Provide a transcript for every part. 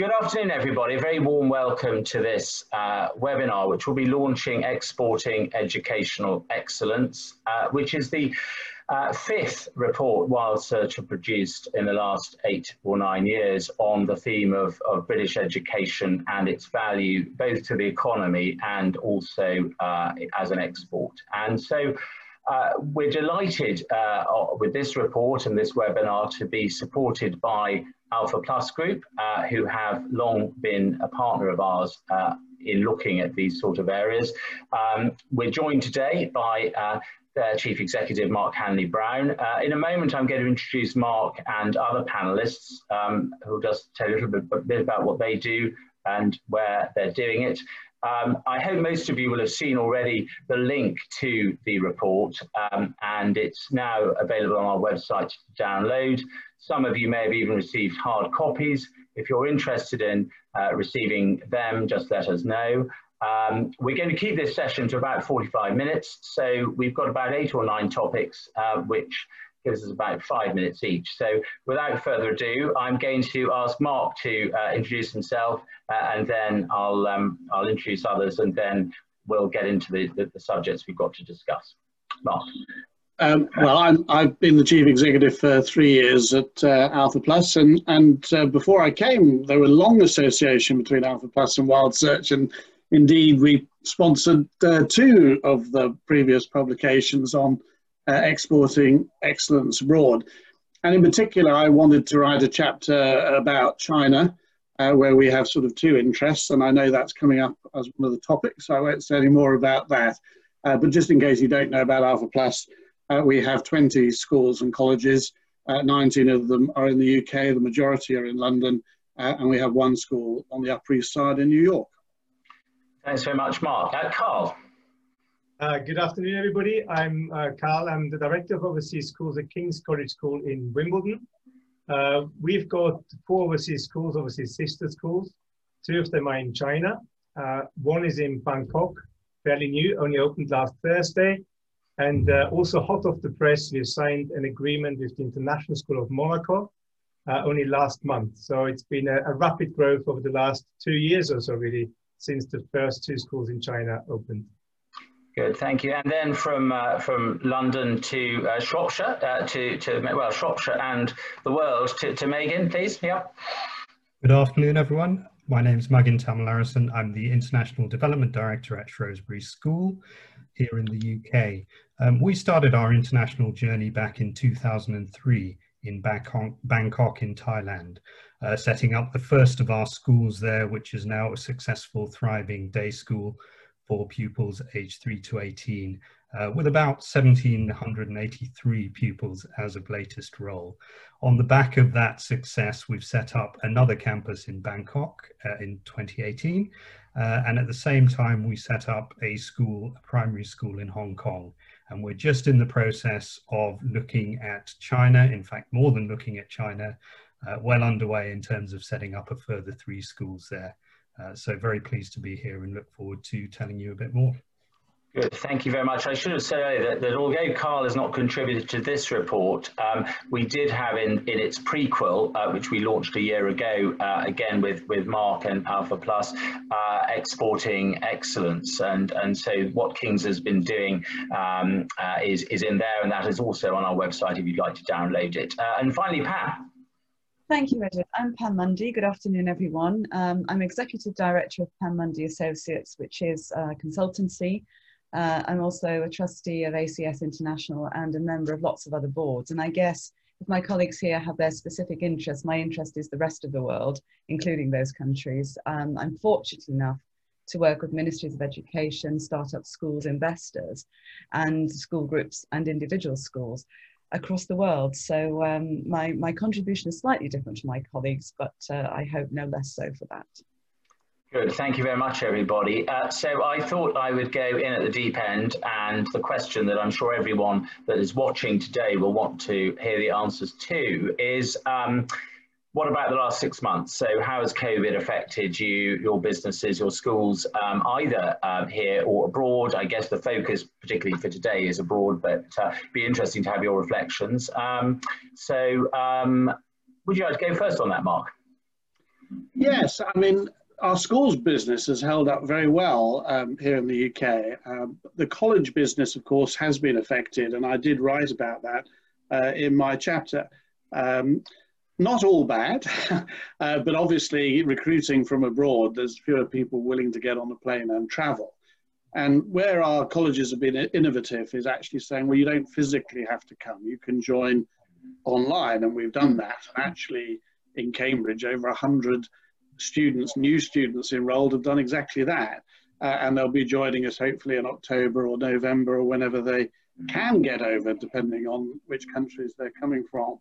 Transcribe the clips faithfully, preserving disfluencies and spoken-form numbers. Good afternoon, everybody. A very warm welcome to this uh, webinar, which will be launching Exporting Educational Excellence, uh, which is the uh, fifth report WildSearch have produced in the last eight or nine years on the theme of, of British education and its value, both to the economy and also uh, as an export. And so Uh, we're delighted uh, with this report and this webinar to be supported by Alpha Plus Group, uh, who have long been a partner of ours uh, in looking at these sort of areas. Um, we're joined today by uh, their Chief Executive, Mark Hanley-Brown. Uh, in a moment, I'm going to introduce Mark and other panellists um, who will just tell a little bit, a bit about what they do and where they're doing it. Um, I hope most of you will have seen already the link to the report, um, and it's now available on our website to download. Some of you may have even received hard copies. If you're interested in uh, receiving them, just let us know. Um, we're going to keep this session to about forty-five minutes, so we've got about eight or nine topics, uh, which gives us about five minutes each. So without further ado, I'm going to ask Mark to uh, introduce himself, uh, and then I'll, um, I'll introduce others, and then we'll get into the, the, the subjects we've got to discuss. Mark. Um, well, I'm, I've been the Chief Executive for three years at uh, Alpha Plus, and, and uh, before I came, there was a long association between Alpha Plus and WildSearch, and indeed we sponsored uh, two of the previous publications on Uh, exporting excellence abroad, and in particular I wanted to write a chapter about China, uh, where we have sort of two interests, and I know that's coming up as one of the topics, so I won't say any more about that, uh, but just in case you don't know about Alpha Plus, uh, we have twenty schools and colleges, uh, nineteen of them are in the U K, the majority are in London, uh, and we have one school on the Upper East Side in New York. Thanks very much, Mark. Uh, Carl. Uh, good afternoon, everybody. I'm uh, Carl. I'm the Director of Overseas Schools at King's College School in Wimbledon. Uh, we've got four overseas schools, overseas sister schools. Two of them are in China. Uh, one is in Bangkok, fairly new, only opened last Thursday. And uh, also hot off the press, we've signed an agreement with the International School of Monaco uh, only last month. So it's been a, a rapid growth over the last two years or so, really, since the first two schools in China opened. Good, thank you. And then from uh, from London to uh, Shropshire, uh, to, to, well, Shropshire and the world, to, to Meaghan, please. Yeah. Good afternoon, everyone. My name is Meaghan Tam-Larrison. I'm the International Development Director at Shrewsbury School here in the U K. Um, we started our international journey back in two thousand three in Bangkok, Bangkok in Thailand, uh, setting up the first of our schools there, which is now a successful, thriving day school for pupils aged three to eighteen, uh, with about one thousand seven hundred eighty-three pupils as of latest roll. On the back of that success, we've set up another campus in Bangkok uh, in twenty eighteen, uh, and at the same time we set up a school, a primary school in Hong Kong, and we're just in the process of looking at China, in fact more than looking at China, uh, well underway in terms of setting up a further three schools there. Uh, so very pleased to be here and look forward to telling you a bit more. Good, thank you very much. I should have said earlier that, that although Carl has not contributed to this report, um, we did have in, in its prequel, uh, which we launched a year ago, uh, again with, with Mark and Alpha Plus, uh, Exporting Excellence. And, and so what King's has been doing um, uh, is, is in there, and that is also on our website if you'd like to download it. Uh, and finally, Pam. Thank you, Richard. I'm Pam Mundy. Good afternoon, everyone. Um, I'm Executive Director of Pam Mundy Associates, which is a consultancy. Uh, I'm also a trustee of A C S International and a member of lots of other boards. And I guess if my colleagues here have their specific interests, my interest is the rest of the world, including those countries. Um, I'm fortunate enough to work with ministries of education, startup schools, investors, and school groups and individual schools across the world. So um, my, my contribution is slightly different to my colleagues, but uh, I hope no less so for that. Good, thank you very much, everybody. Uh, so I thought I would go in at the deep end, and the question that I'm sure everyone that is watching today will want to hear the answers to is, um, what about the last six months? So how has COVID affected you, your businesses, your schools, um, either um, here or abroad? I guess the focus, particularly for today, is abroad, but uh, be interesting to have your reflections. Um, so um, would you like to go first on that, Mark? Yes, I mean, our schools business has held up very well um, here in the U K. Um, the college business, of course, has been affected, and I did write about that uh, in my chapter. Um, not all bad, uh, but obviously recruiting from abroad, there's fewer people willing to get on the plane and travel. And where our colleges have been innovative is actually saying, well, you don't physically have to come, you can join online, and we've done that. And actually in Cambridge, over one hundred students, new students enrolled, have done exactly that. Uh, and they'll be joining us hopefully in October or November or whenever they can get over, depending on which countries they're coming from.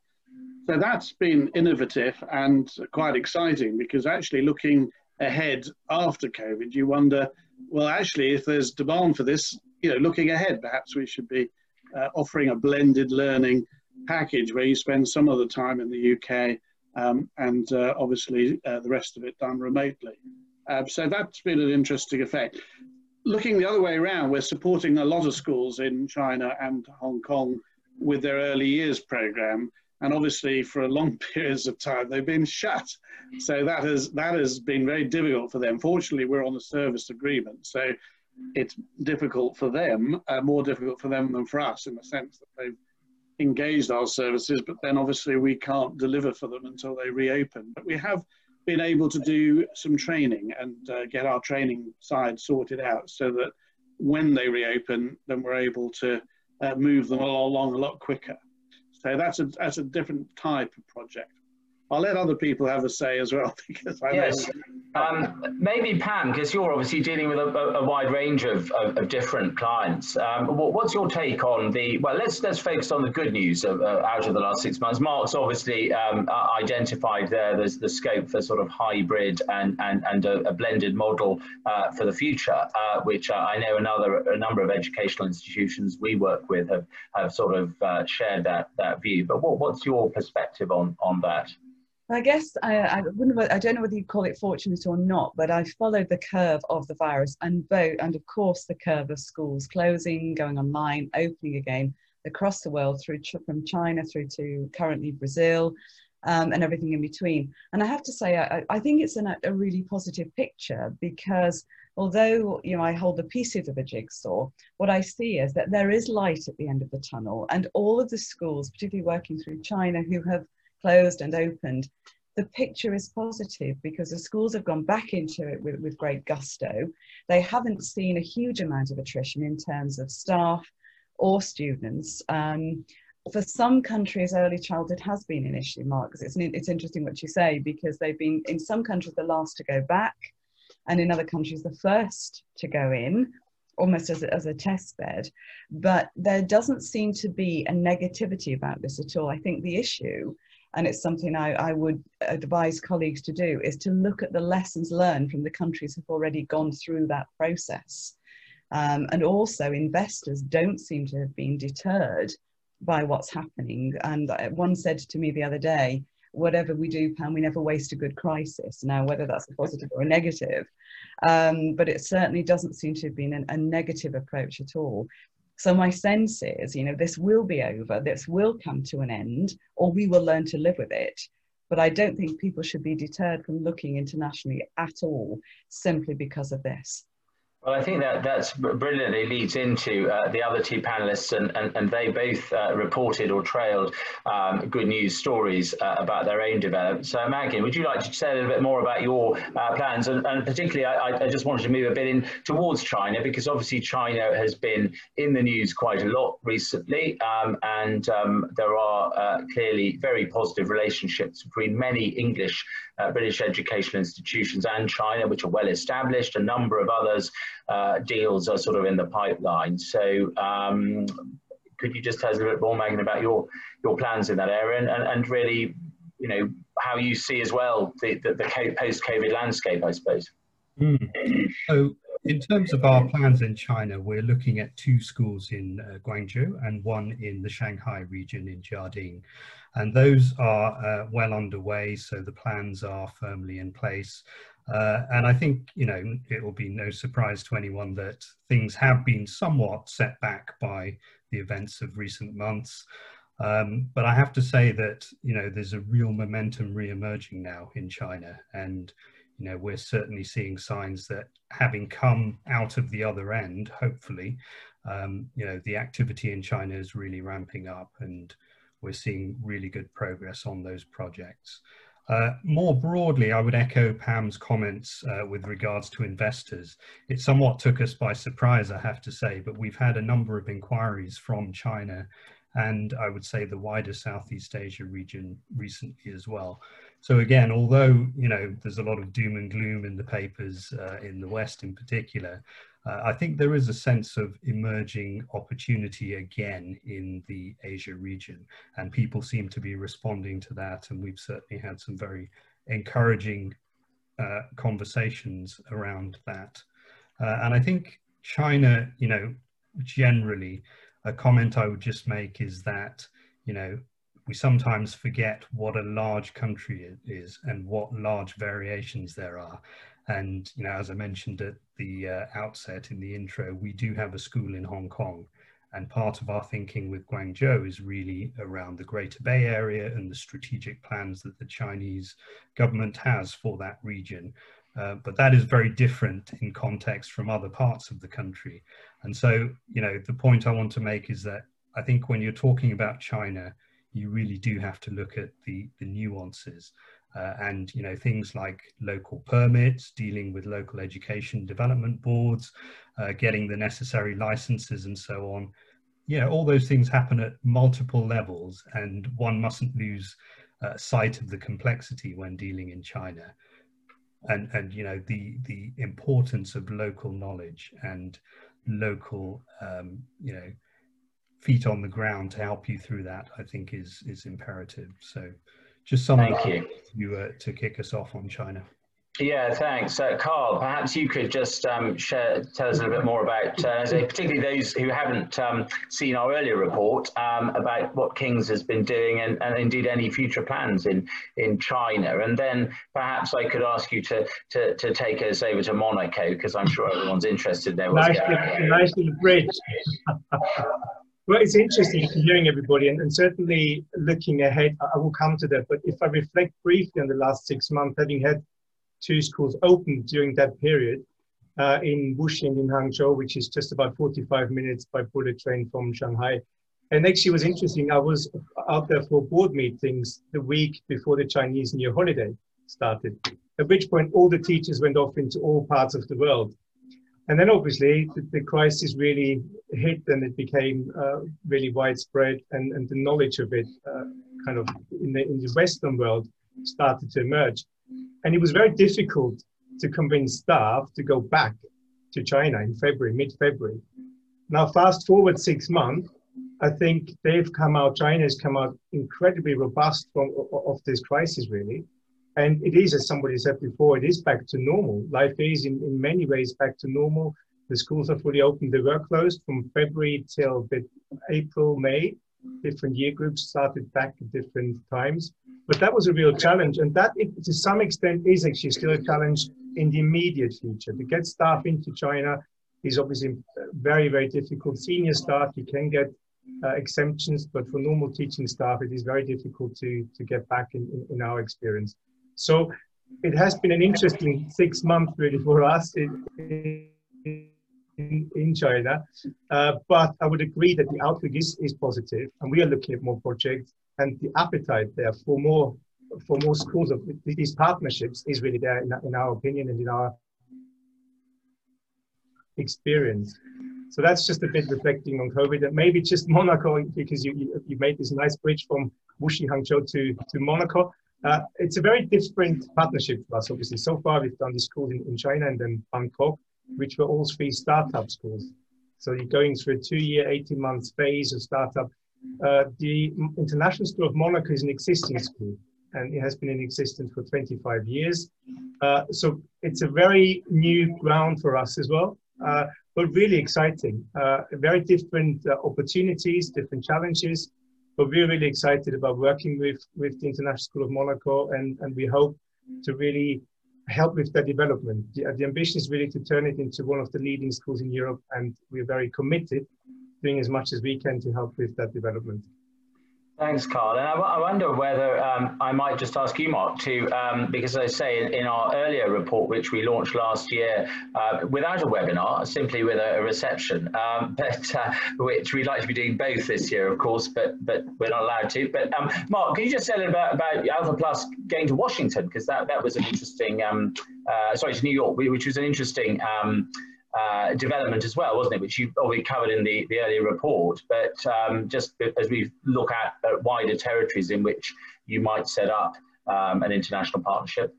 So that's been innovative and quite exciting, because actually looking ahead after COVID, you wonder, well, actually, if there's demand for this, you know, looking ahead, perhaps we should be uh, offering a blended learning package where you spend some of the time in the U K um, and uh, obviously uh, the rest of it done remotely. Uh, so that's been an interesting effect. Looking the other way around, we're supporting a lot of schools in China and Hong Kong with their early years program. And obviously for long periods of time, they've been shut. So that has, that has been very difficult for them. Fortunately, we're on a service agreement, so it's difficult for them, uh, more difficult for them than for us, in the sense that they've engaged our services, but then obviously we can't deliver for them until they reopen. But we have been able to do some training and uh, get our training side sorted out, so that when they reopen, then we're able to uh, move them along a lot quicker. So that's a, that's a different type of project. I'll let other people have a say as well, because I yes. know. Um, maybe Pam, because you're obviously dealing with a, a wide range of, of, of different clients. Um, what's your take on the, well, let's let's focus on the good news of, uh, out of the last six months. Mark's obviously um, identified there there's the scope for sort of hybrid and, and, and a, a blended model uh, for the future, uh, which uh, I know another a number of educational institutions we work with have, have sort of uh, shared that, that view. But what, what's your perspective on, on that? I guess, I, I, wouldn't, I don't know whether you'd call it fortunate or not, but I followed the curve of the virus and, both, and of course the curve of schools closing, going online, opening again across the world, through from China through to currently Brazil um, and everything in between. And I have to say, I, I think it's an, a really positive picture, because although, you know, I hold the pieces of a jigsaw, what I see is that there is light at the end of the tunnel, and all of the schools, particularly working through China, who have closed and opened, the picture is positive, because the schools have gone back into it with, with great gusto. They haven't seen a huge amount of attrition in terms of staff or students. Um, for some countries, early childhood has been an issue, Mark, because it's, it's interesting what you say, because they've been, in some countries, the last to go back, and in other countries, the first to go in, almost as a, as a test bed. But there doesn't seem to be a negativity about this at all. I think the issue, and it's something I, I would advise colleagues to do, is to look at the lessons learned from the countries who've already gone through that process. Um, and also, investors don't seem to have been deterred by what's happening. And one said to me the other day, whatever we do, Pam, we never waste a good crisis. Now, whether that's a positive or a negative, um, but it certainly doesn't seem to have been an, a negative approach at all. So my sense is, you know, this will be over, this will come to an end, or we will learn to live with it. But I don't think people should be deterred from looking internationally at all, simply because of this. Well, I think that that's brilliantly leads into uh, the other two panellists, and, and, and they both uh, reported or trailed um, good news stories uh, about their own development. So, Meaghan, would you like to say a little bit more about your uh, plans? And, and particularly, I, I just wanted to move a bit in towards China, because obviously China has been in the news quite a lot recently, um, and um, there are uh, clearly very positive relationships between many English, uh, British educational institutions and China, which are well established. A number of others. Uh, deals are sort of in the pipeline. So um, could you just tell us a little bit more, Meaghan, about your, your plans in that area, and, and, and really, you know, how you see as well the, the, the post-COVID landscape, I suppose? Mm. So in terms of our plans in China, we're looking at two schools in uh, Guangzhou and one in the Shanghai region in Jiading. And those are uh, well underway, so the plans are firmly in place. Uh, and I think, you know, it will be no surprise to anyone that things have been somewhat set back by the events of recent months. Um, but I have to say that, you know, there's a real momentum re-emerging now in China, and, you know, we're certainly seeing signs that, having come out of the other end, hopefully, um, you know, the activity in China is really ramping up, and we're seeing really good progress on those projects. Uh, more broadly, I would echo Pam's comments uh, with regards to investors. It somewhat took us by surprise, I have to say, but we've had a number of inquiries from China and I would say the wider Southeast Asia region recently as well. So again, although, you know, there's a lot of doom and gloom in the papers uh, in the West in particular, uh, I think there is a sense of emerging opportunity again in the Asia region, and people seem to be responding to that, and we've certainly had some very encouraging uh, conversations around that. Uh, and I think China, you know, generally, a comment I would just make is that, you know, we sometimes forget what a large country it is and what large variations there are. And, you know, as I mentioned at the uh, outset in the intro, we do have a school in Hong Kong. And part of our thinking with Guangzhou is really around the Greater Bay Area and the strategic plans that the Chinese government has for that region. Uh, but that is very different in context from other parts of the country. And so, you know, the point I want to make is that I think when you're talking about China, you really do have to look at the, the nuances uh, and, you know, things like local permits, dealing with local education development boards, uh, getting the necessary licenses and so on. You know, all those things happen at multiple levels, and one mustn't lose uh, sight of the complexity when dealing in China. And, and, you know, the, the importance of local knowledge and local, um, you know, feet on the ground to help you through that, I think is, is imperative. So just something you. You, uh, to kick us off on China. Yeah, thanks. So, Carl, perhaps you could just um, share, tell us a little bit more about, uh, particularly those who haven't um, seen our earlier report, um, about what King's has been doing and, and indeed any future plans in, in China. And then perhaps I could ask you to, to, to take us over to Monaco, because I'm sure everyone's interested there. Nice, nice little bridge. Well, it's interesting hearing everybody, and, and certainly looking ahead, I, I will come to that. But if I reflect briefly on the last six months, having had two schools opened during that period, uh, in Wuxi and in Hangzhou, which is just about forty-five minutes by bullet train from Shanghai. And actually it was interesting, I was out there for board meetings the week before the Chinese New Year holiday started, at which point all the teachers went off into all parts of the world. And then obviously the, the crisis really hit, and it became uh, really widespread, and, and the knowledge of it uh, kind of in the, in the Western world started to emerge. And it was very difficult to convince staff to go back to China in February, mid-February. Now, fast forward six months, I think they've come out, China has come out incredibly robust from, of this crisis, really. And it is, as somebody said before, it is back to normal. Life is, in, in many ways, back to normal. The schools are fully open. They were closed from February till April, May. Different year groups started back at different times. But that was a real challenge, and that it, to some extent is actually still a challenge in the immediate future. To get staff into China is obviously very, very difficult. Senior staff, you can get uh, exemptions, but for normal teaching staff, it is very difficult to, to get back in, in, in our experience. So it has been an interesting six months really for us in, in, in China, uh, but I would agree that the outlook is, is positive, and we are looking at more projects. And the appetite there for more, for more schools of these partnerships is really there, in, in our opinion and in our experience. So that's just a bit reflecting on COVID, and maybe just Monaco, because you, you, you made this nice bridge from Wuxi, Hangzhou to, to Monaco. Uh, it's a very different partnership for us, obviously. So far we've done the school in, in China and then Bangkok, which were all three startup schools. So you're going through a two-year, eighteen-month phase of startup. Uh, the International School of Monaco is an existing school, and it has been in existence for twenty-five years. Uh, so it's a very new ground for us as well, uh, but really exciting. Uh, very different uh, opportunities, different challenges, but we're really excited about working with, with the International School of Monaco, and, and we hope to really help with their development. The, uh, the ambition is really to turn it into one of the leading schools in Europe, and we're very committed doing as much as we can to help with that development. Thanks, Carl. And I, I wonder whether um, I might just ask you, Mark, to, um, because as I say, in our earlier report, which we launched last year, uh, without a webinar, simply with a, a reception, um, but uh, which we'd like to be doing both this year, of course, but but we're not allowed to. But um, Mark, can you just tell us about, about Alpha Plus going to Washington? Because that, that was an interesting, um, uh, sorry, to New York, which was an interesting um, Uh, development as well, wasn't it, which you already covered in the, the earlier report, but um, just as we look at, at wider territories in which you might set up um, an international partnership.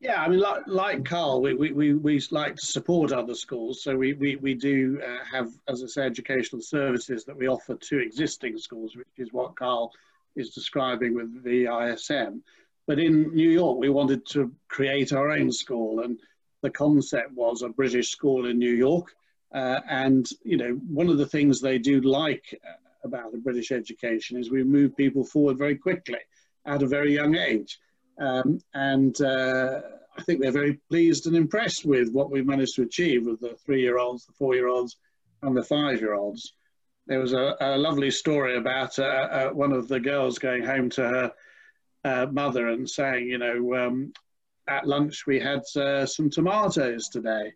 Yeah, I mean, like, like Carl, we, we, we, we like to support other schools, so we, we, we do uh, have, as I say, educational services that we offer to existing schools, which is what Carl is describing with the I S M. But in New York, we wanted to create our own school, and the concept was a British school in New York, uh, and you know, one of the things they do like about the British education is we move people forward very quickly at a very young age, um, and uh, I think they're very pleased and impressed with what we've managed to achieve with the three-year-olds, the four-year-olds and the five-year-olds. There was a, a lovely story about uh, uh, one of the girls going home to her uh, mother and saying, you know, um, at lunch we had uh, some tomatoes today,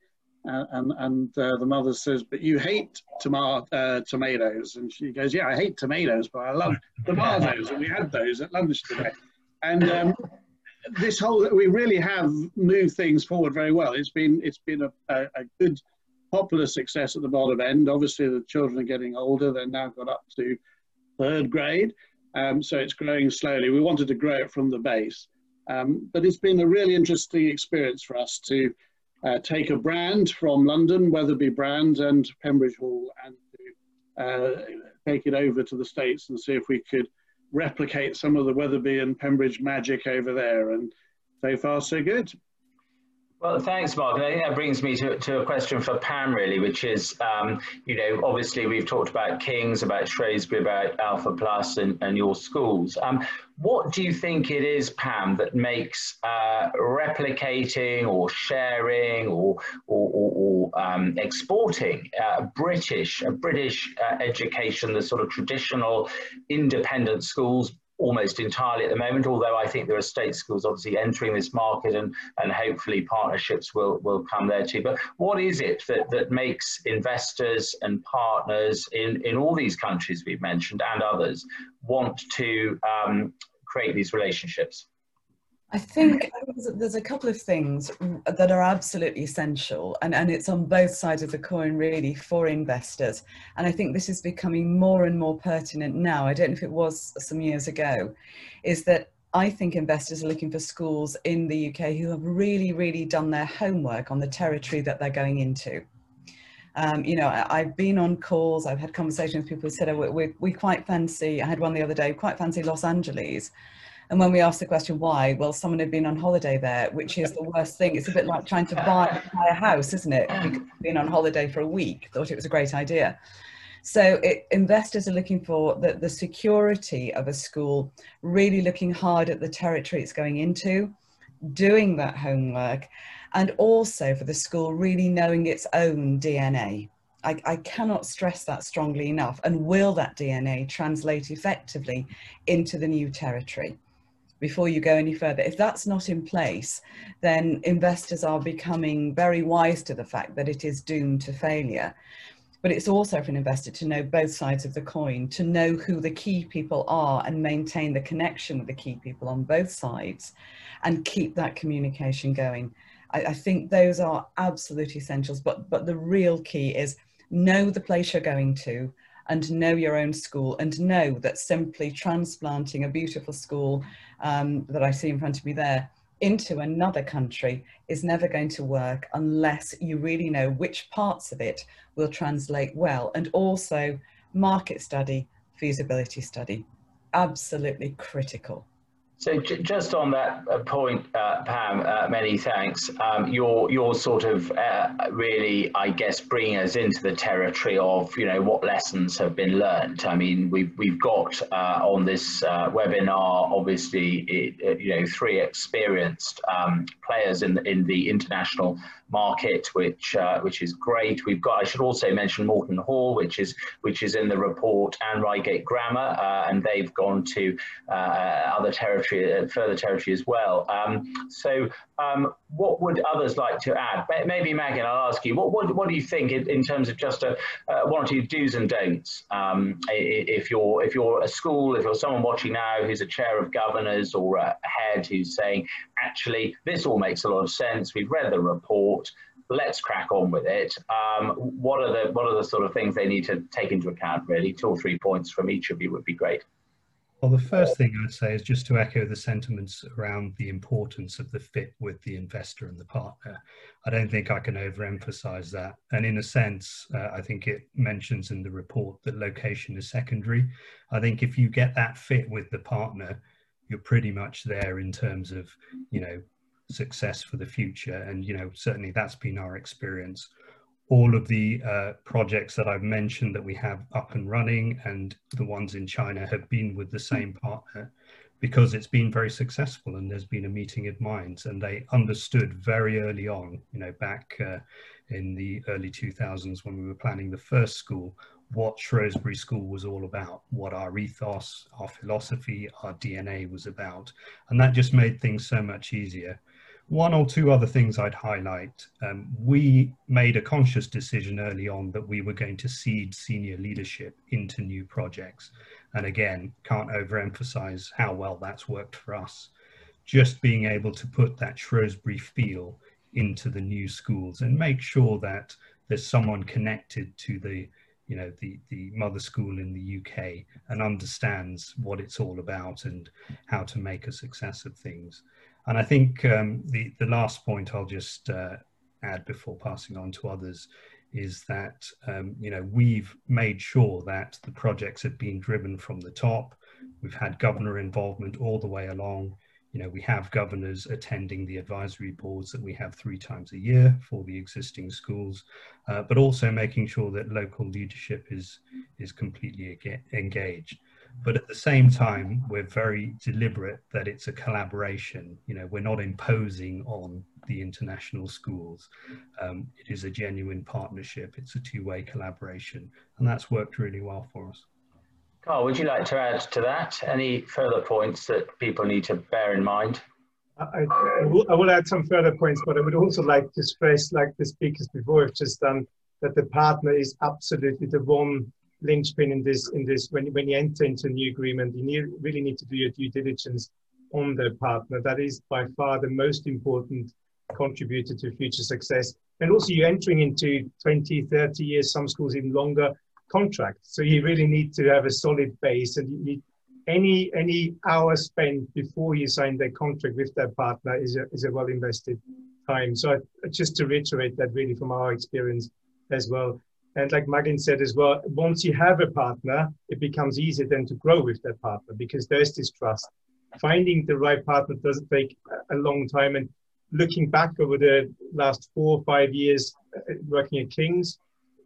uh, and, and uh, the mother says, but you hate tomato uh, tomatoes, and she goes, yeah, I hate tomatoes, but I love tomatoes, and we had those at lunch today. And um, this whole, we really have moved things forward very well. It's been, it's been a, a, a good popular success at the bottom end. Obviously the children are getting older, they're now got up to third grade, um, so it's growing slowly. We wanted to grow it from the base. Um, but it's been a really interesting experience for us to uh, take a brand from London, Weatherby brand and Pembridge Hall, and to, uh, take it over to the States and see if we could replicate some of the Weatherby and Pembridge magic over there. And so far, so good. Well, thanks, Mark. And I think that brings me to, to a question for Pam, really, which is, um, you know, obviously we've talked about King's, about Shrewsbury, about Alpha Plus and, and your schools. Um, what do you think it is, Pam, that makes uh, replicating or sharing or, or, or, or um, exporting uh, British, a British uh, education, the sort of traditional independent schools, almost entirely at the moment, although I think there are state schools obviously entering this market, and, and hopefully partnerships will, will come there too. But what is it that, that makes investors and partners in, in all these countries we've mentioned and others want to um, create these relationships? I think there's a couple of things that are absolutely essential, and, and it's on both sides of the coin really for investors. And I think this is becoming more and more pertinent now. I don't know if it was some years ago, is that I think investors are looking for schools in the U K who have really, really done their homework on the territory that they're going into. Um, you know, I, I've been on calls, I've had conversations with people who said, oh, we, we, we quite fancy, I had one the other day, quite fancy Los Angeles. And when we asked the question why, well, someone had been on holiday there, which is the worst thing. It's a bit like trying to buy, buy a house, isn't it? Because being on holiday for a week, thought it was a great idea. So it, investors are looking for the, the security of a school, really looking hard at the territory it's going into, doing that homework, and also for the school really knowing its own D N A. I, I cannot stress that strongly enough. And will that D N A translate effectively into the new territory before you go any further? If that's not in place, then investors are becoming very wise to the fact that it is doomed to failure. But it's also for an investor to know both sides of the coin, to know who the key people are and maintain the connection with the key people on both sides and keep that communication going. I, I think those are absolute essentials, but, but the real key is know the place you're going to, and know your own school, and know that simply transplanting a beautiful school um, that I see in front of me there into another country is never going to work unless you really know which parts of it will translate well. And also market study, feasibility study, absolutely critical. So j just on that point, uh, Pam, uh, many thanks. Um, you're, you're sort of uh, really, I guess, bringing us into the territory of, you know, what lessons have been learned. I mean, we've, we've got uh, on this uh, webinar, obviously, it, it, you know, three experienced um, players in the, in the international market, which uh, which is great. We've got, I should also mention Morton Hall, which is which is in the report, and Rygate Grammar, uh, and they've gone to uh, other territory, uh, further territory as well. Um, so um, what would others like to add? Maybe Meaghan, I'll ask you, what what, what do you think in, in terms of just a uh, one or two do's and don'ts? Um, if you're if you're a school, if you're someone watching now who's a chair of governors or a head who's saying, actually, this all makes a lot of sense. We've read the report. Let's crack on with it. Um, what are the what are the sort of things they need to take into account? Really, two or three points from each of you would be great. Well, the first thing I'd say is just to echo the sentiments around the importance of the fit with the investor and the partner. I don't think I can overemphasize that. And in a sense, uh, I think it mentions in the report that location is secondary. I think if you get that fit with the partner, you're pretty much there in terms of, you know, success for the future. And, you know, certainly that's been our experience. All of the uh, projects that I've mentioned that we have up and running and the ones in China have been with the same partner because it's been very successful and there's been a meeting of minds, and they understood very early on, you know, back uh, in the early two thousands when we were planning the first school, what Shrewsbury School was all about, what our ethos, our philosophy, our D N A was about. And that just made things so much easier. One or two other things I'd highlight. Um, we made a conscious decision early on that we were going to seed senior leadership into new projects. And again, can't overemphasize how well that's worked for us. Just being able to put that Shrewsbury feel into the new schools and make sure that there's someone connected to the you know, the, the mother school in the U K and understands what it's all about and how to make a success of things. And I think um, the, the last point I'll just uh, add before passing on to others is that, um, you know, we've made sure that the projects have been driven from the top. We've had governor involvement all the way along. You know, we have governors attending the advisory boards that we have three times a year for the existing schools, uh, but also making sure that local leadership is, is completely engaged. But at the same time, we're very deliberate that it's a collaboration. You know, we're not imposing on the international schools. Um, it is a genuine partnership. It's a two-way collaboration, and that's worked really well for us. Carl, would you like to add to that? Any further points that people need to bear in mind? I, I, will, I will add some further points, but I would also like to stress, like the speakers before have just done, that the partner is absolutely the one linchpin in this. In this, when when you enter into a new agreement, you need, really need to do your due diligence on their partner. That is by far the most important contributor to future success. And also, you're entering into twenty, thirty years, some schools even longer, contract. So you really need to have a solid base, and you need any any hour spent before you sign the contract with that partner is a, is a well invested time. So I, just to reiterate that really from our experience as well. And like Meaghan said as well, once you have a partner, it becomes easier then to grow with that partner because there's this trust. Finding the right partner doesn't take a long time. And looking back over the last four or five years working at King's,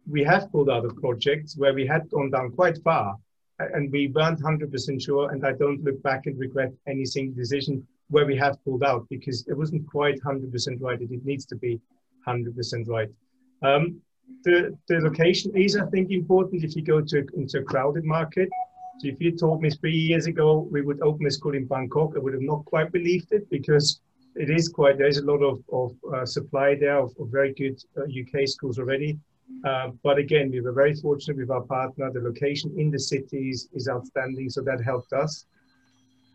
we have pulled out of projects where we had gone down quite far and we weren't one hundred percent sure, and I don't look back and regret any single decision where we have pulled out because it wasn't quite one hundred percent right. It needs to be one hundred percent right. Um, the, the location is, I think, important if you go to, into a crowded market. So if you told me three years ago we would open a school in Bangkok, I would have not quite believed it because it is quite, there is a lot of, of uh, supply there of, of very good uh, U K schools already. Uh, but again, we were very fortunate with our partner. The location in the cities is outstanding, so that helped us.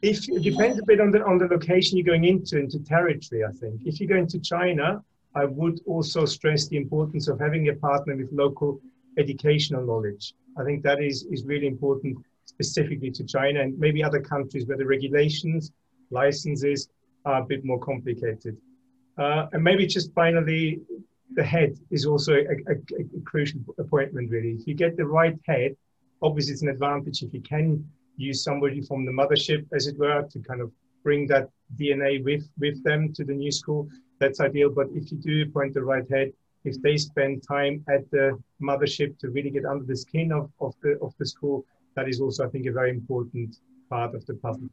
If it depends a bit on the on the location you're going into, into territory, I think. If you go into China, I would also stress the importance of having a partner with local educational knowledge. I think that is, is really important specifically to China and maybe other countries where the regulations, licenses are a bit more complicated. Uh, and maybe just finally, the head is also a, a, a crucial appointment, really. If you get the right head, obviously it's an advantage if you can use somebody from the mothership, as it were, to kind of bring that D N A with, with them to the new school. That's ideal. But if you do appoint the right head, if they spend time at the mothership to really get under the skin of, of, the, of the school, that is also, I think, a very important part of the puzzle.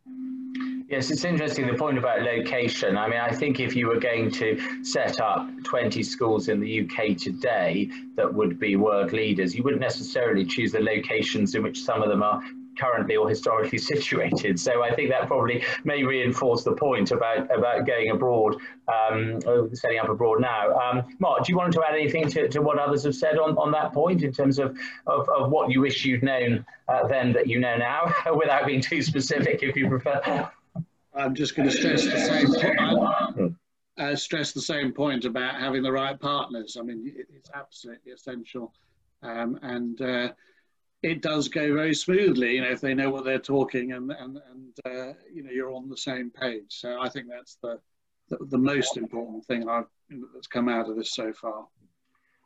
Yes, it's interesting, the point about location. I mean, I think if you were going to set up twenty schools in the U K today that would be world leaders, you wouldn't necessarily choose the locations in which some of them are currently or historically situated. So I think that probably may reinforce the point about, about going abroad, um, setting up abroad now. Um, Mark, do you want to add anything to, to what others have said on, on that point in terms of, of, of what you wish you'd known uh, then that you know now, without being too specific if you prefer? I'm just going to stress the same point, uh, stress the same point about having the right partners. I mean, it's absolutely essential, um, and uh, it does go very smoothly, you know, if they know what they're talking and, and, and uh, you know, you're on the same page. So I think that's the, the, the most important thing I've, that's come out of this so far.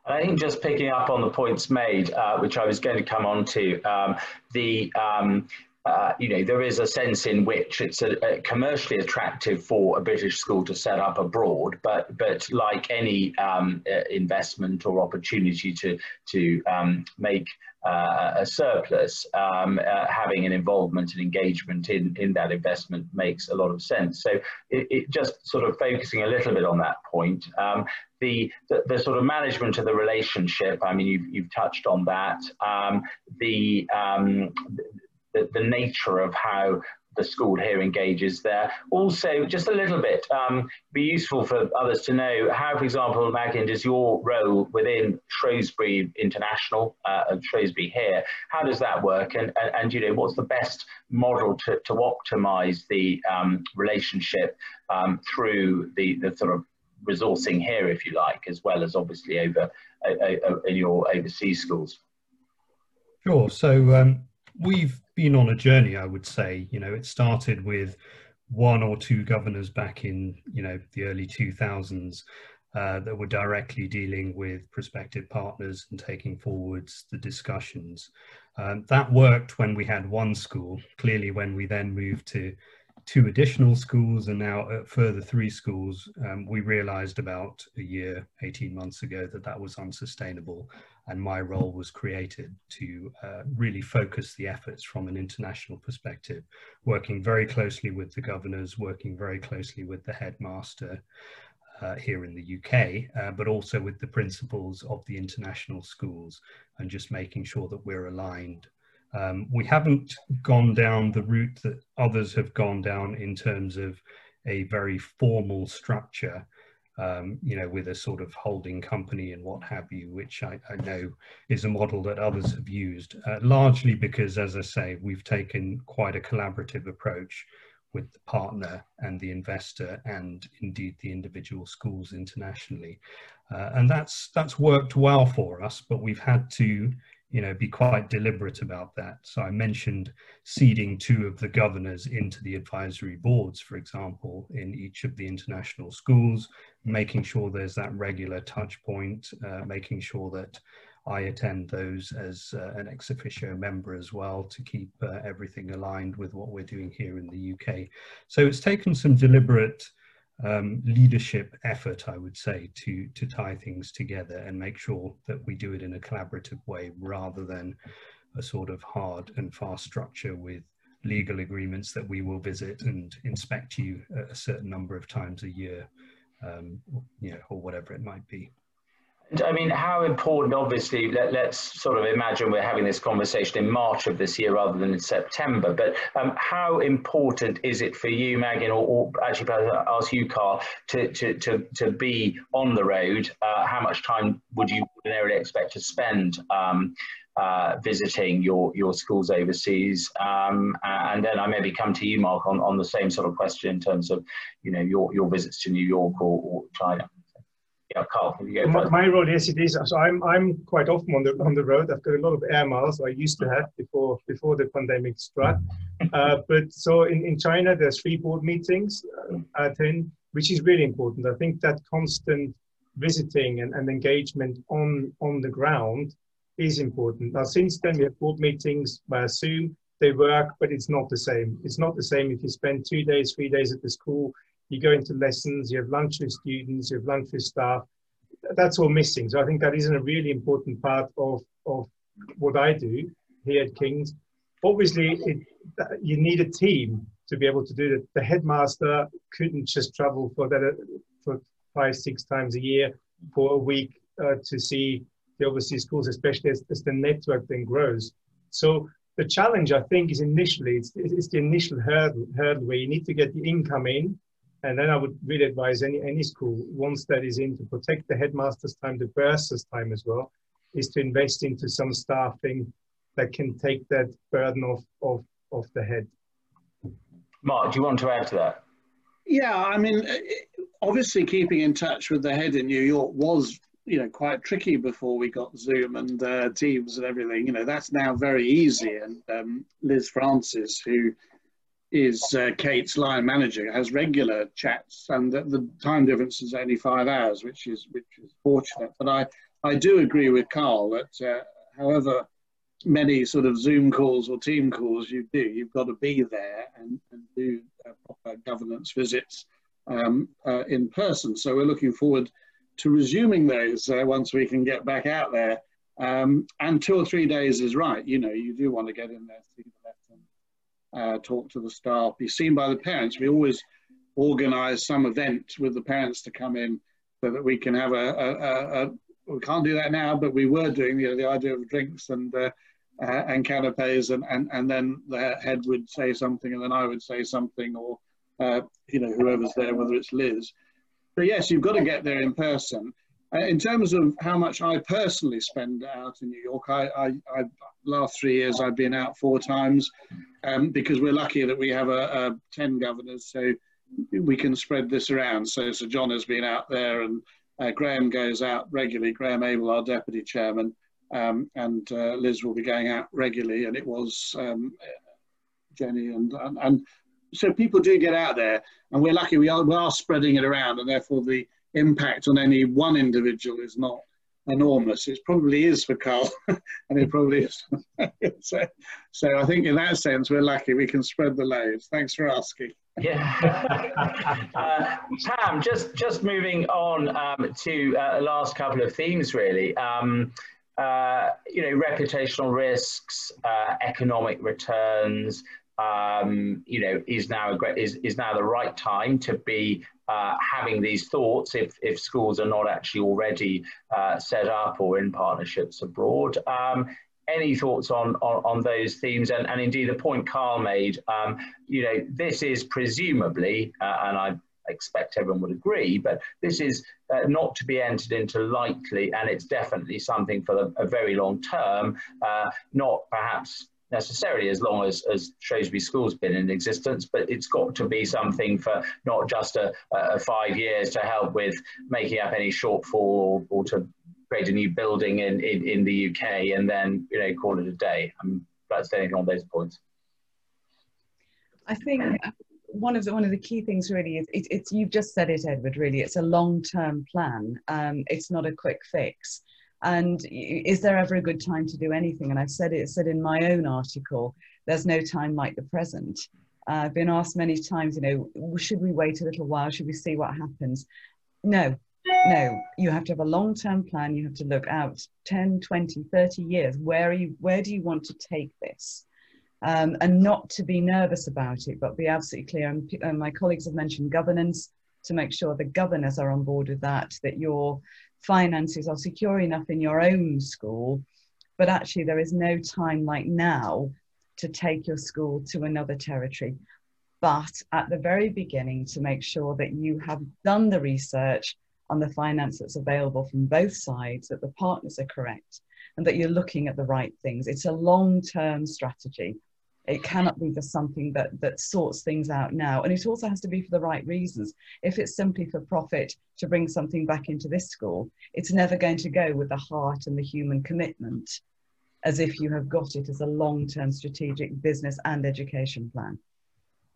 I think just picking up on the points made, uh, which I was going to come on to, um, the, um, Uh, you know, there is a sense in which it's a, a commercially attractive for a British school to set up abroad, but but like any um, uh, investment or opportunity to to um, make uh, a surplus, um, uh, having an involvement and engagement in in that investment makes a lot of sense. So it, it just sort of focusing a little bit on that point. Um, The, the, the sort of management of the relationship. I mean, you've you've touched on that. Um, the um, th The, the nature of how the school here engages there. Also, just a little bit, um, be useful for others to know how, for example, Meaghan, does your role within Shrewsbury International uh, and Shrewsbury here, how does that work? And, and, and you know, what's the best model to, to optimise the um, relationship um, through the, the sort of resourcing here, if you like, as well as obviously over uh, uh, in your overseas schools? Sure. So um, we've been on a journey, I would say. You know, it started with one or two governors back in, you know, the early two thousands uh, that were directly dealing with prospective partners and taking forwards the discussions. Um, that worked when we had one school. Clearly, when we then moved to two additional schools and now at further three schools, um, we realized about a year, eighteen months ago, that that was unsustainable, and my role was created to uh, really focus the efforts from an international perspective, working very closely with the governors, working very closely with the headmaster uh, here in the U K, uh, but also with the principals of the international schools, and just making sure that we're aligned. Um, we haven't gone down the route that others have gone down in terms of a very formal structure, um, you know, with a sort of holding company and what have you, which I, I know is a model that others have used, uh, largely because, as I say, we've taken quite a collaborative approach with the partner and the investor and indeed the individual schools internationally. Uh, and that's, that's worked well for us, but we've had to, you know, be quite deliberate about that. So I mentioned seeding two of the governors into the advisory boards, for example, in each of the international schools, making sure there's that regular touch point, uh, making sure that I attend those as uh, an ex officio member as well, to keep uh, everything aligned with what we're doing here in the U K. So it's taken some deliberate Um, leadership effort, I would say, to to tie things together and make sure that we do it in a collaborative way, rather than a sort of hard and fast structure with legal agreements that we will visit and inspect you a certain number of times a year, um, you know, or whatever it might be. I mean, how important, obviously, let, let's sort of imagine we're having this conversation in March of this year rather than in September, but um, how important is it for you, Meaghan, or, or actually I'll ask you, Carl, to, to, to, to be on the road? Uh, how much time would you ordinarily expect to spend um, uh, visiting your, your schools overseas? Um, and then I maybe come to you, Mark, on, on the same sort of question in terms of, you know, your, your visits to New York or, or China. Yeah, Carl, can you go my, my role is it is so I'm I'm quite often on the on the road. I've got a lot of air miles I used to have before before the pandemic struck. Uh, but so in, in China there's three board meetings I attend, which is really important. I think that constant visiting and, and engagement on on the ground is important. Now since then we have board meetings via Zoom. They work, but it's not the same. It's not the same if you spend two days, three days at the school. You go into lessons, you have lunch with students, you have lunch with staff. That's all missing. So I think that is a really important part of, of what I do here at King's. Obviously, it, you need a team to be able to do that. The headmaster couldn't just travel for that for five, six times a year for a week uh, to see the overseas schools, especially as, as the network then grows. So the challenge, I think, is initially, it's, it's the initial hurdle, hurdle where you need to get the income in. And then I would really advise any, any school, once that is in, to protect the headmaster's time, the bursar's time as well, is to invest into some staffing that can take that burden off, off, off the head. Mark, do you want to add to that? Yeah, I mean, obviously keeping in touch with the head in New York was, you know, quite tricky before we got Zoom and uh, Teams and everything. You know, that's now very easy. And um, Liz Francis, who is uh, Kate's line manager, has regular chats, and the, the time difference is only five hours, which is which is fortunate. But I, I do agree with Carl that uh, however many sort of Zoom calls or team calls you do, you've got to be there and, and do uh, proper governance visits um, uh, in person. So we're looking forward to resuming those uh, once we can get back out there. Um, and two or three days is right. You know, you do want to get in there, see the lesson, uh, talk to the staff, be seen by the parents. We always organise some event with the parents to come in so that we can have a, a, a, a we can't do that now, but we were doing, you know, the idea of drinks and uh, uh, and canapes, and, and, and then the head would say something, and then I would say something, or, uh, you know, whoever's there, whether it's Liz. But yes, you've got to get there in person. Uh, in terms of how much I personally spend out in New York, I, I, I last three years I've been out four times um, because we're lucky that we have a, a ten governors, so we can spread this around. So Sir John has been out there, and Uh, Graham goes out regularly, Graham Abel, our deputy chairman, um, and uh, Liz will be going out regularly, and it was um, Jenny, and, and, and so people do get out there, and we're lucky we are, we are spreading it around, and therefore the impact on any one individual is not enormous. It probably is for Carl, and it probably is. so, so I think in that sense, we're lucky we can spread the load. Thanks for asking. Yeah. uh, Tam, just, just moving on um, to the uh, last couple of themes, really. Um, uh, you know, reputational risks, uh, economic returns, um, you know, is now, a great, is, is now the right time to be uh, having these thoughts if, if schools are not actually already uh, set up or in partnerships abroad. Um, Any thoughts on, on, on those themes, and, and indeed the point Carl made, um, you know, this is presumably, uh, and I expect everyone would agree, but this is uh, not to be entered into lightly, and it's definitely something for the, a very long term, uh, not perhaps necessarily as long as, as Shrewsbury School's been in existence, but it's got to be something for not just a, a five years to help with making up any shortfall or, or to create a new building in, in, in the U K and then, you know, call it a day. I'm about staying on those points. I think one of the, one of the key things really is, it, it's, you've just said it, Edward, really, it's a long-term plan. Um, it's not a quick fix. And is there ever a good time to do anything? And I've said it, said in my own article, there's no time like the present. Uh, I've been asked many times, you know, should we wait a little while? Should we see what happens? No. No, you have to have a long-term plan. You have to look out ten, twenty, thirty years. Where are you, where do you want to take this? Um, and not to be nervous about it, but be absolutely clear. And, and my colleagues have mentioned governance, to make sure the governors are on board with that, that your finances are secure enough in your own school. But actually, there is no time like now to take your school to another territory. But at the very beginning, to make sure that you have done the research on the finance that's available from both sides, that the partners are correct, and that you're looking at the right things. It's a long-term strategy. It cannot be just something that, that sorts things out now. And it also has to be for the right reasons. If it's simply for profit to bring something back into this school, it's never going to go with the heart and the human commitment, as if you have got it as a long-term strategic business and education plan.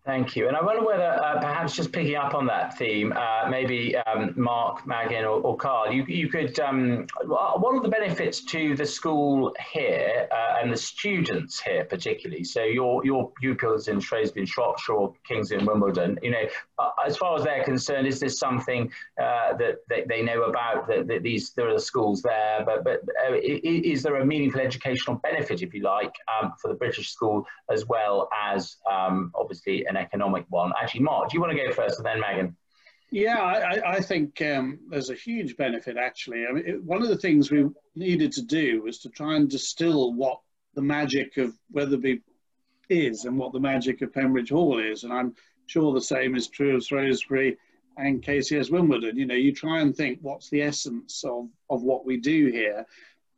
Thank you. And I wonder whether uh, perhaps just picking up on that theme, uh, uh, maybe um, Mark, Meaghan, or, or Carl, you, you could, um, one of the benefits to the school here uh, and the students here particularly, so your, your pupils in Shrewsbury, Shropshire, or King's in Wimbledon, you know, uh, as far as they're concerned, is this something uh, that they, they know about, that, that these, there are schools there, but, but uh, is there a meaningful educational benefit, if you like, um, for the British school as well as um, obviously an economic one? Actually, Mark, do you want to go first and then Meaghan? Yeah, I, I think um, there's a huge benefit, actually. I mean, it, one of the things we needed to do was to try and distill what the magic of Weatherby is and what the magic of Pembridge Hall is. And I'm sure the same is true of Shrewsbury and K C S Wimbledon. You know, you try and think, what's the essence of, of what we do here?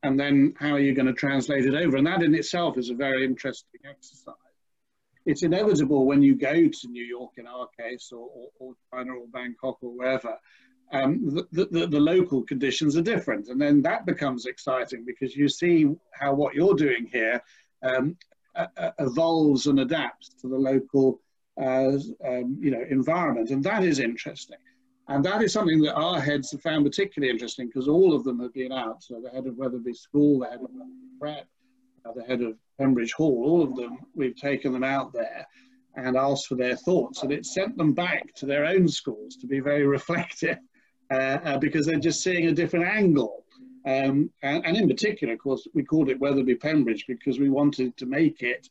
And then how are you going to translate it over? And that in itself is a very interesting exercise. It's inevitable when you go to New York, in our case, or, or, or China or Bangkok or wherever, um, the, the, the local conditions are different. And then that becomes exciting because you see how what you're doing here um, uh, uh, evolves and adapts to the local uh, um, you know, environment. And that is interesting. And that is something that our heads have found particularly interesting because all of them have been out. So the head of Weatherby School, the head of Weatherby Prep, the head of Pembridge Hall, all of them, we've taken them out there and asked for their thoughts, and it sent them back to their own schools to be very reflective uh, uh, because they're just seeing a different angle. Um, and, and in particular, of course, we called it Weatherby Pembridge because we wanted to make it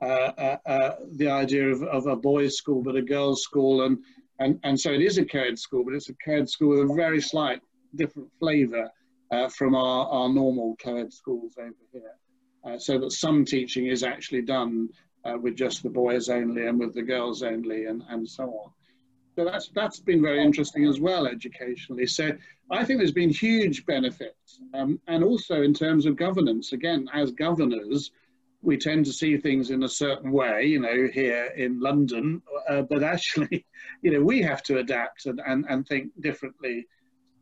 uh, uh, uh, the idea of, of a boys' school but a girls' school, and, and, and so it is a co-ed school, but it's a co-ed school with a very slight different flavour uh, from our, our normal co-ed schools over here. Uh, so that some teaching is actually done uh, with just the boys only and with the girls only, and, and so on. So that's, that's been very interesting as well educationally. So I think there's been huge benefits. Um, and also in terms of governance, again, as governors, we tend to see things in a certain way, you know, here in London, uh, but actually, you know, we have to adapt and, and, and think differently.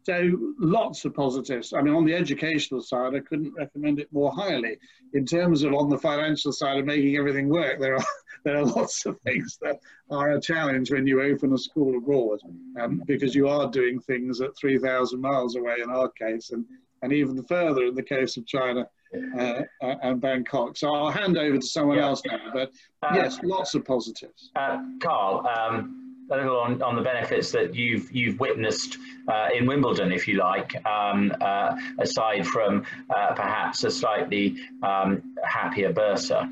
So lots of positives. I mean, on the educational side, I couldn't recommend it more highly. In terms of on the financial side of making everything work, there are there are lots of things that are a challenge when you open a school abroad, um, because you are doing things at three thousand miles away in our case, and, and even further in the case of China uh, and Bangkok. So I'll hand over to someone yeah. else now, but um, yes, lots of positives. Uh, Carl. Um... A little on, on the benefits that you've you've witnessed uh, in Wimbledon, if you like, um, uh, aside from uh, perhaps a slightly um, happier Bursa.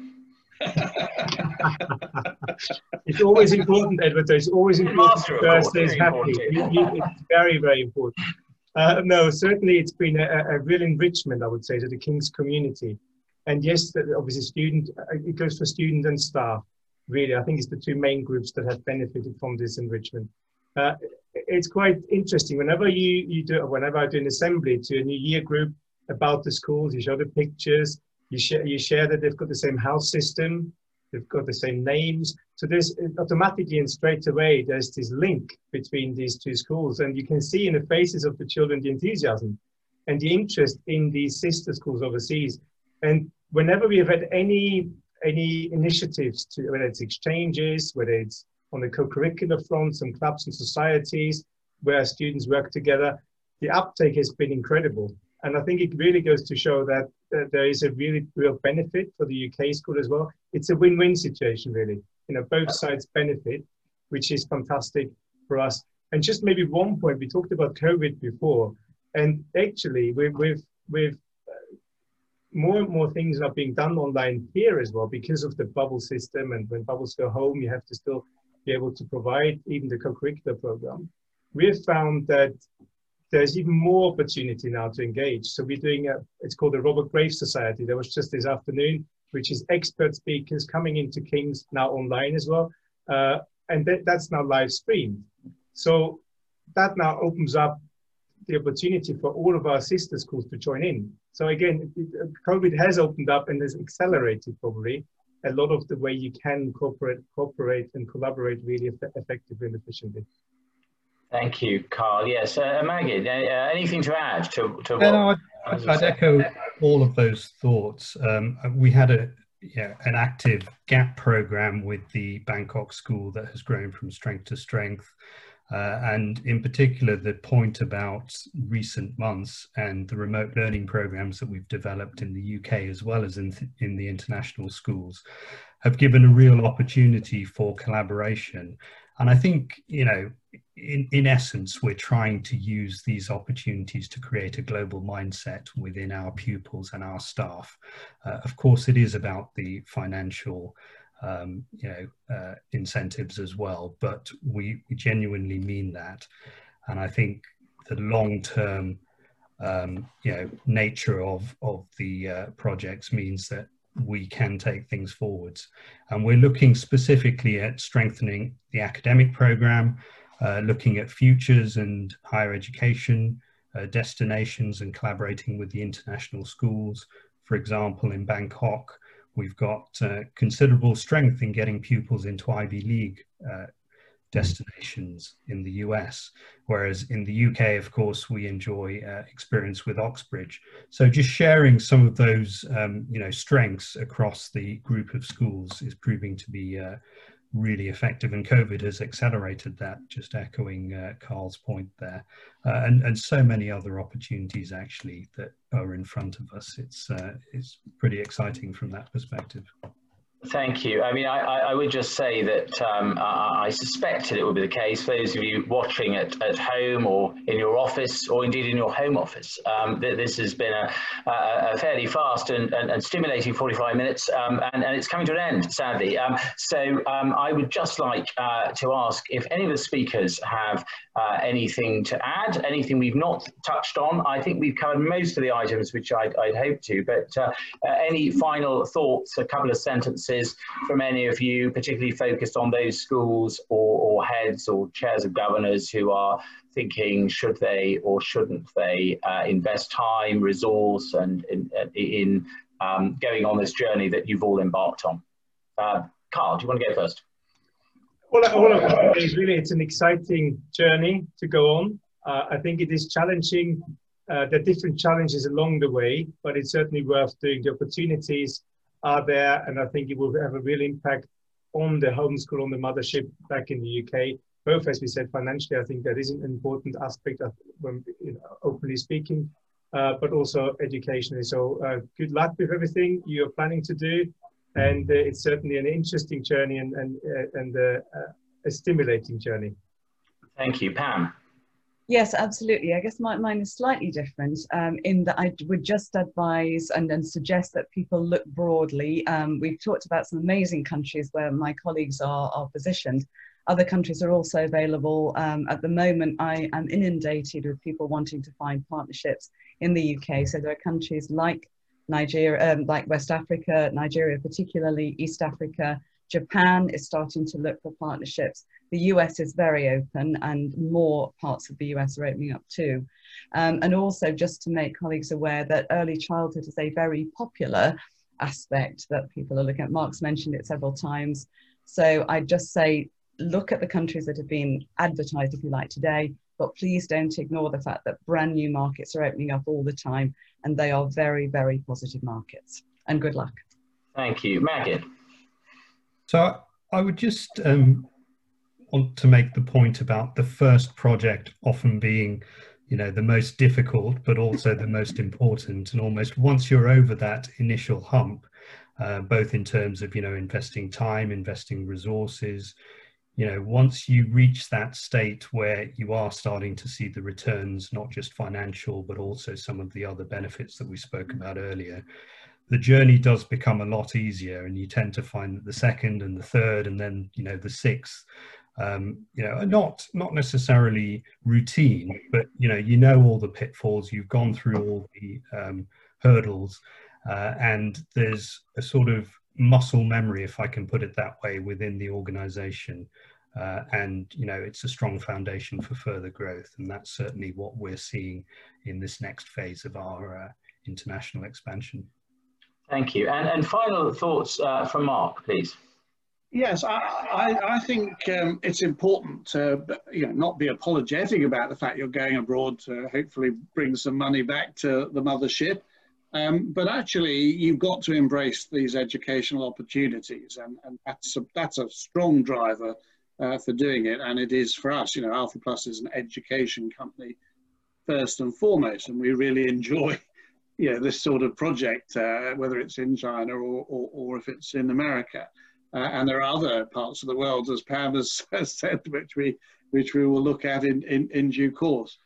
It's always important, Edward. Though. It's always important. Bursa is happy. You, you, it's very very important. Uh, no, certainly it's been a, a real enrichment, I would say, to the King's community, and yes, obviously, student it goes for students and staff. Really, I think it's the two main groups that have benefited from this enrichment. Uh, it's quite interesting. Whenever you, you do, whenever I do an assembly to a new year group about the schools, you show the pictures, you share, you share that they've got the same house system, they've got the same names. So there's automatically and straight away there's this link between these two schools, and you can see in the faces of the children the enthusiasm and the interest in these sister schools overseas. And whenever we have had any any initiatives, to, whether it's exchanges, whether it's on the co-curricular front, some clubs and societies where students work together, the uptake has been incredible. And I think it really goes to show that, that there is a really real benefit for the U K school as well. It's a win-win situation, really. You know, both sides benefit, which is fantastic for us. And just maybe one point, we talked about COVID before, and actually we've, we've, we've more and more things are being done online here as well because of the bubble system, and when bubbles go home you have to still be able to provide even the co-curricular program. We have found that there's even more opportunity now to engage. So we're doing, a, it's called the Robert Graves Society, that was just this afternoon, which is expert speakers coming into King's now online as well. Uh, and that, that's now live streamed. So that now opens up the opportunity for all of our sister schools to join in. So again, COVID has opened up and has accelerated probably a lot of the way you can cooperate, cooperate and collaborate really effectively and efficiently. Thank you, Carl. Yes, uh, Meaghan, uh, anything to add to, to what? No, I'd, I'd echo all of those thoughts. Um, we had a yeah, an active gap program with the Bangkok school that has grown from strength to strength. Uh, and in particular, the point about recent months and the remote learning programs that we've developed in the U K, as well as in, th in the international schools, have given a real opportunity for collaboration. And I think, you know, in, in essence, we're trying to use these opportunities to create a global mindset within our pupils and our staff. Uh, of course, it is about the financial Um, you know, uh, incentives as well, but we, we genuinely mean that. And I think the long-term, um, you know, nature of, of the uh, projects means that we can take things forwards. And we're looking specifically at strengthening the academic programme, uh, looking at futures and higher education, uh, destinations, and collaborating with the international schools. For example, in Bangkok, we've got uh, considerable strength in getting pupils into Ivy League uh, destinations in the U S, whereas in the U K, of course, we enjoy uh, experience with Oxbridge. So just sharing some of those um, you know, strengths across the group of schools is proving to be uh, really effective, and COVID has accelerated that, just echoing uh, Carl's point there, uh, and, and so many other opportunities actually that are in front of us. It's, uh, it's pretty exciting from that perspective. Thank you. I mean, I, I would just say that um, I suspected it would be the case, those of you watching at, at home or in your office or indeed in your home office, um, that this has been a, a fairly fast and, and, and stimulating forty-five minutes, um, and, and it's coming to an end, sadly. Um, so um, I would just like uh, to ask if any of the speakers have uh, anything to add, anything we've not touched on. I think we've covered most of the items which I'd, I'd hoped to, but uh, uh, any final thoughts, a couple of sentences from any of you, particularly focused on those schools or, or heads or chairs of governors who are thinking, should they or shouldn't they uh, invest time, resource, and in, in um, going on this journey that you've all embarked on? Uh, Carl, do you want to go first? Well, all I want to say is really it's an exciting journey to go on. Uh, I think it is challenging. Uh, there are different challenges along the way, but it's certainly worth doing. The opportunities are there, and I think it will have a real impact on the homeschool, on the mothership back in the U K, both, as we said, financially. I think that is an important aspect of, when, you know, openly speaking, uh, but also educationally. So uh, good luck with everything you're planning to do, and uh, it's certainly an interesting journey and, and, uh, and uh, uh, a stimulating journey. Thank you. Pam? Yes, absolutely. I guess my, mine is slightly different um, in that I would just advise and, and suggest that people look broadly. Um, we've talked about some amazing countries where my colleagues are, are positioned. Other countries are also available. Um, at the moment, I am inundated with people wanting to find partnerships in the U K. So there are countries like Nigeria, um, like West Africa, Nigeria particularly, East Africa. Japan is starting to look for partnerships. The U S is very open, and more parts of the U S are opening up too. Um, and also just to make colleagues aware that early childhood is a very popular aspect that people are looking at. Mark's mentioned it several times. So I'd just say, look at the countries that have been advertised, if you like, today, but please don't ignore the fact that brand new markets are opening up all the time, and they are very, very positive markets. And good luck. Thank you. Meaghan? So I would just um, want to make the point about the first project often being, you know, the most difficult, but also the most important. And almost once you're over that initial hump, uh, both in terms of, you know, investing time, investing resources, you know, once you reach that state where you are starting to see the returns, not just financial, but also some of the other benefits that we spoke about earlier, the journey does become a lot easier, and you tend to find that the second and the third and then, you know, the sixth, um, you know, are not, not necessarily routine, but, you know, you know all the pitfalls, you've gone through all the um, hurdles, uh, and there's a sort of muscle memory, if I can put it that way, within the organization. Uh, and, you know, it's a strong foundation for further growth. And that's certainly what we're seeing in this next phase of our uh, international expansion. Thank you. And, and final thoughts uh, from Mark, please. Yes, I, I, I think um, it's important to, you know, not be apologetic about the fact you're going abroad to hopefully bring some money back to the mothership. Um, but actually, you've got to embrace these educational opportunities. And, and that's, a, that's a strong driver uh, for doing it. And it is for us, you know, Alpha Plus is an education company first and foremost, and we really enjoy, you know, this sort of project, uh, whether it's in China or, or, or if it's in America. Uh, and there are other parts of the world, as Pam has, has said, which we, which we will look at in, in, in due course.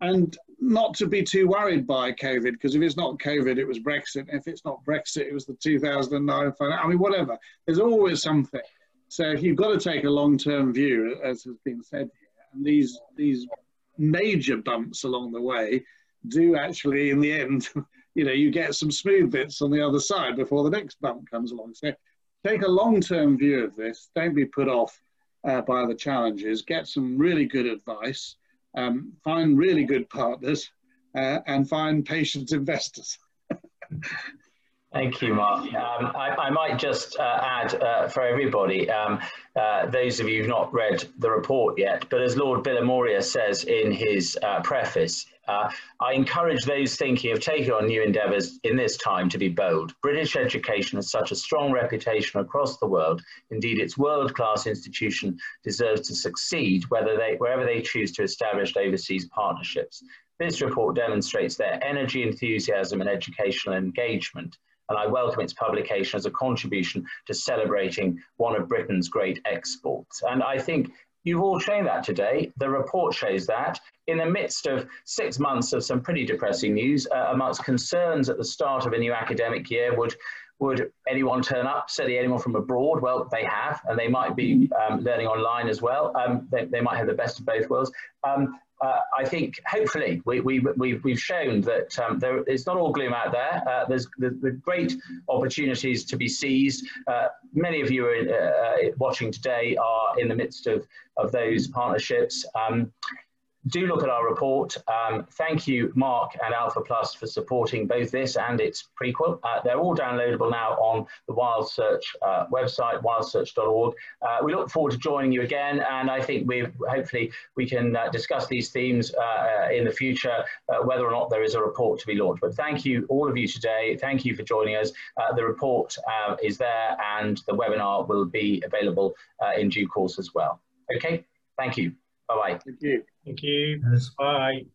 And not to be too worried by COVID, because if it's not COVID, it was Brexit. If it's not Brexit, it was the two thousand nine financial. I mean, whatever. There's always something. So you've got to take a long-term view, as has been said here. And these, these major bumps along the way do actually, in the end, you know, you get some smooth bits on the other side before the next bump comes along. So take a long-term view of this. Don't be put off uh, by the challenges. Get some really good advice. Um, find really good partners uh, and find patient investors. Thank you, Mark. Um, I, I might just uh, add uh, for everybody, um, uh, those of you who've not read the report yet, but as Lord Billamoria says in his uh, preface, uh, I encourage those thinking of taking on new endeavours in this time to be bold. British education has such a strong reputation across the world. Indeed, its world-class institution deserves to succeed whether they, wherever they choose to establish overseas partnerships. This report demonstrates their energy, enthusiasm and educational engagement, and I welcome its publication as a contribution to celebrating one of Britain's great exports. And I think you've all shown that today. The report shows that in the midst of six months of some pretty depressing news, uh, amongst concerns at the start of a new academic year, would, would anyone turn up, certainly anyone from abroad? Well, they have, and they might be um, learning online as well. Um, they, they might have the best of both worlds. Um, Uh, I think hopefully we, we, we've, we've shown that um, there, it's not all gloom out there. Uh, there's the, the great opportunities to be seized. Uh, many of you are in, uh, watching today are in the midst of, of those partnerships. Um, do look at our report. Um, thank you, Mark and Alpha Plus, for supporting both this and its prequel. Uh, they're all downloadable now on the WildSearch uh, website, wild search dot org. Uh, we look forward to joining you again, and I think we hopefully we can uh, discuss these themes uh, in the future, uh, whether or not there is a report to be launched. But thank you, all of you today. Thank you for joining us. Uh, the report uh, is there, and the webinar will be available uh, in due course as well. Okay, thank you. Bye-bye. Thank you. Thank you. Yes. Bye.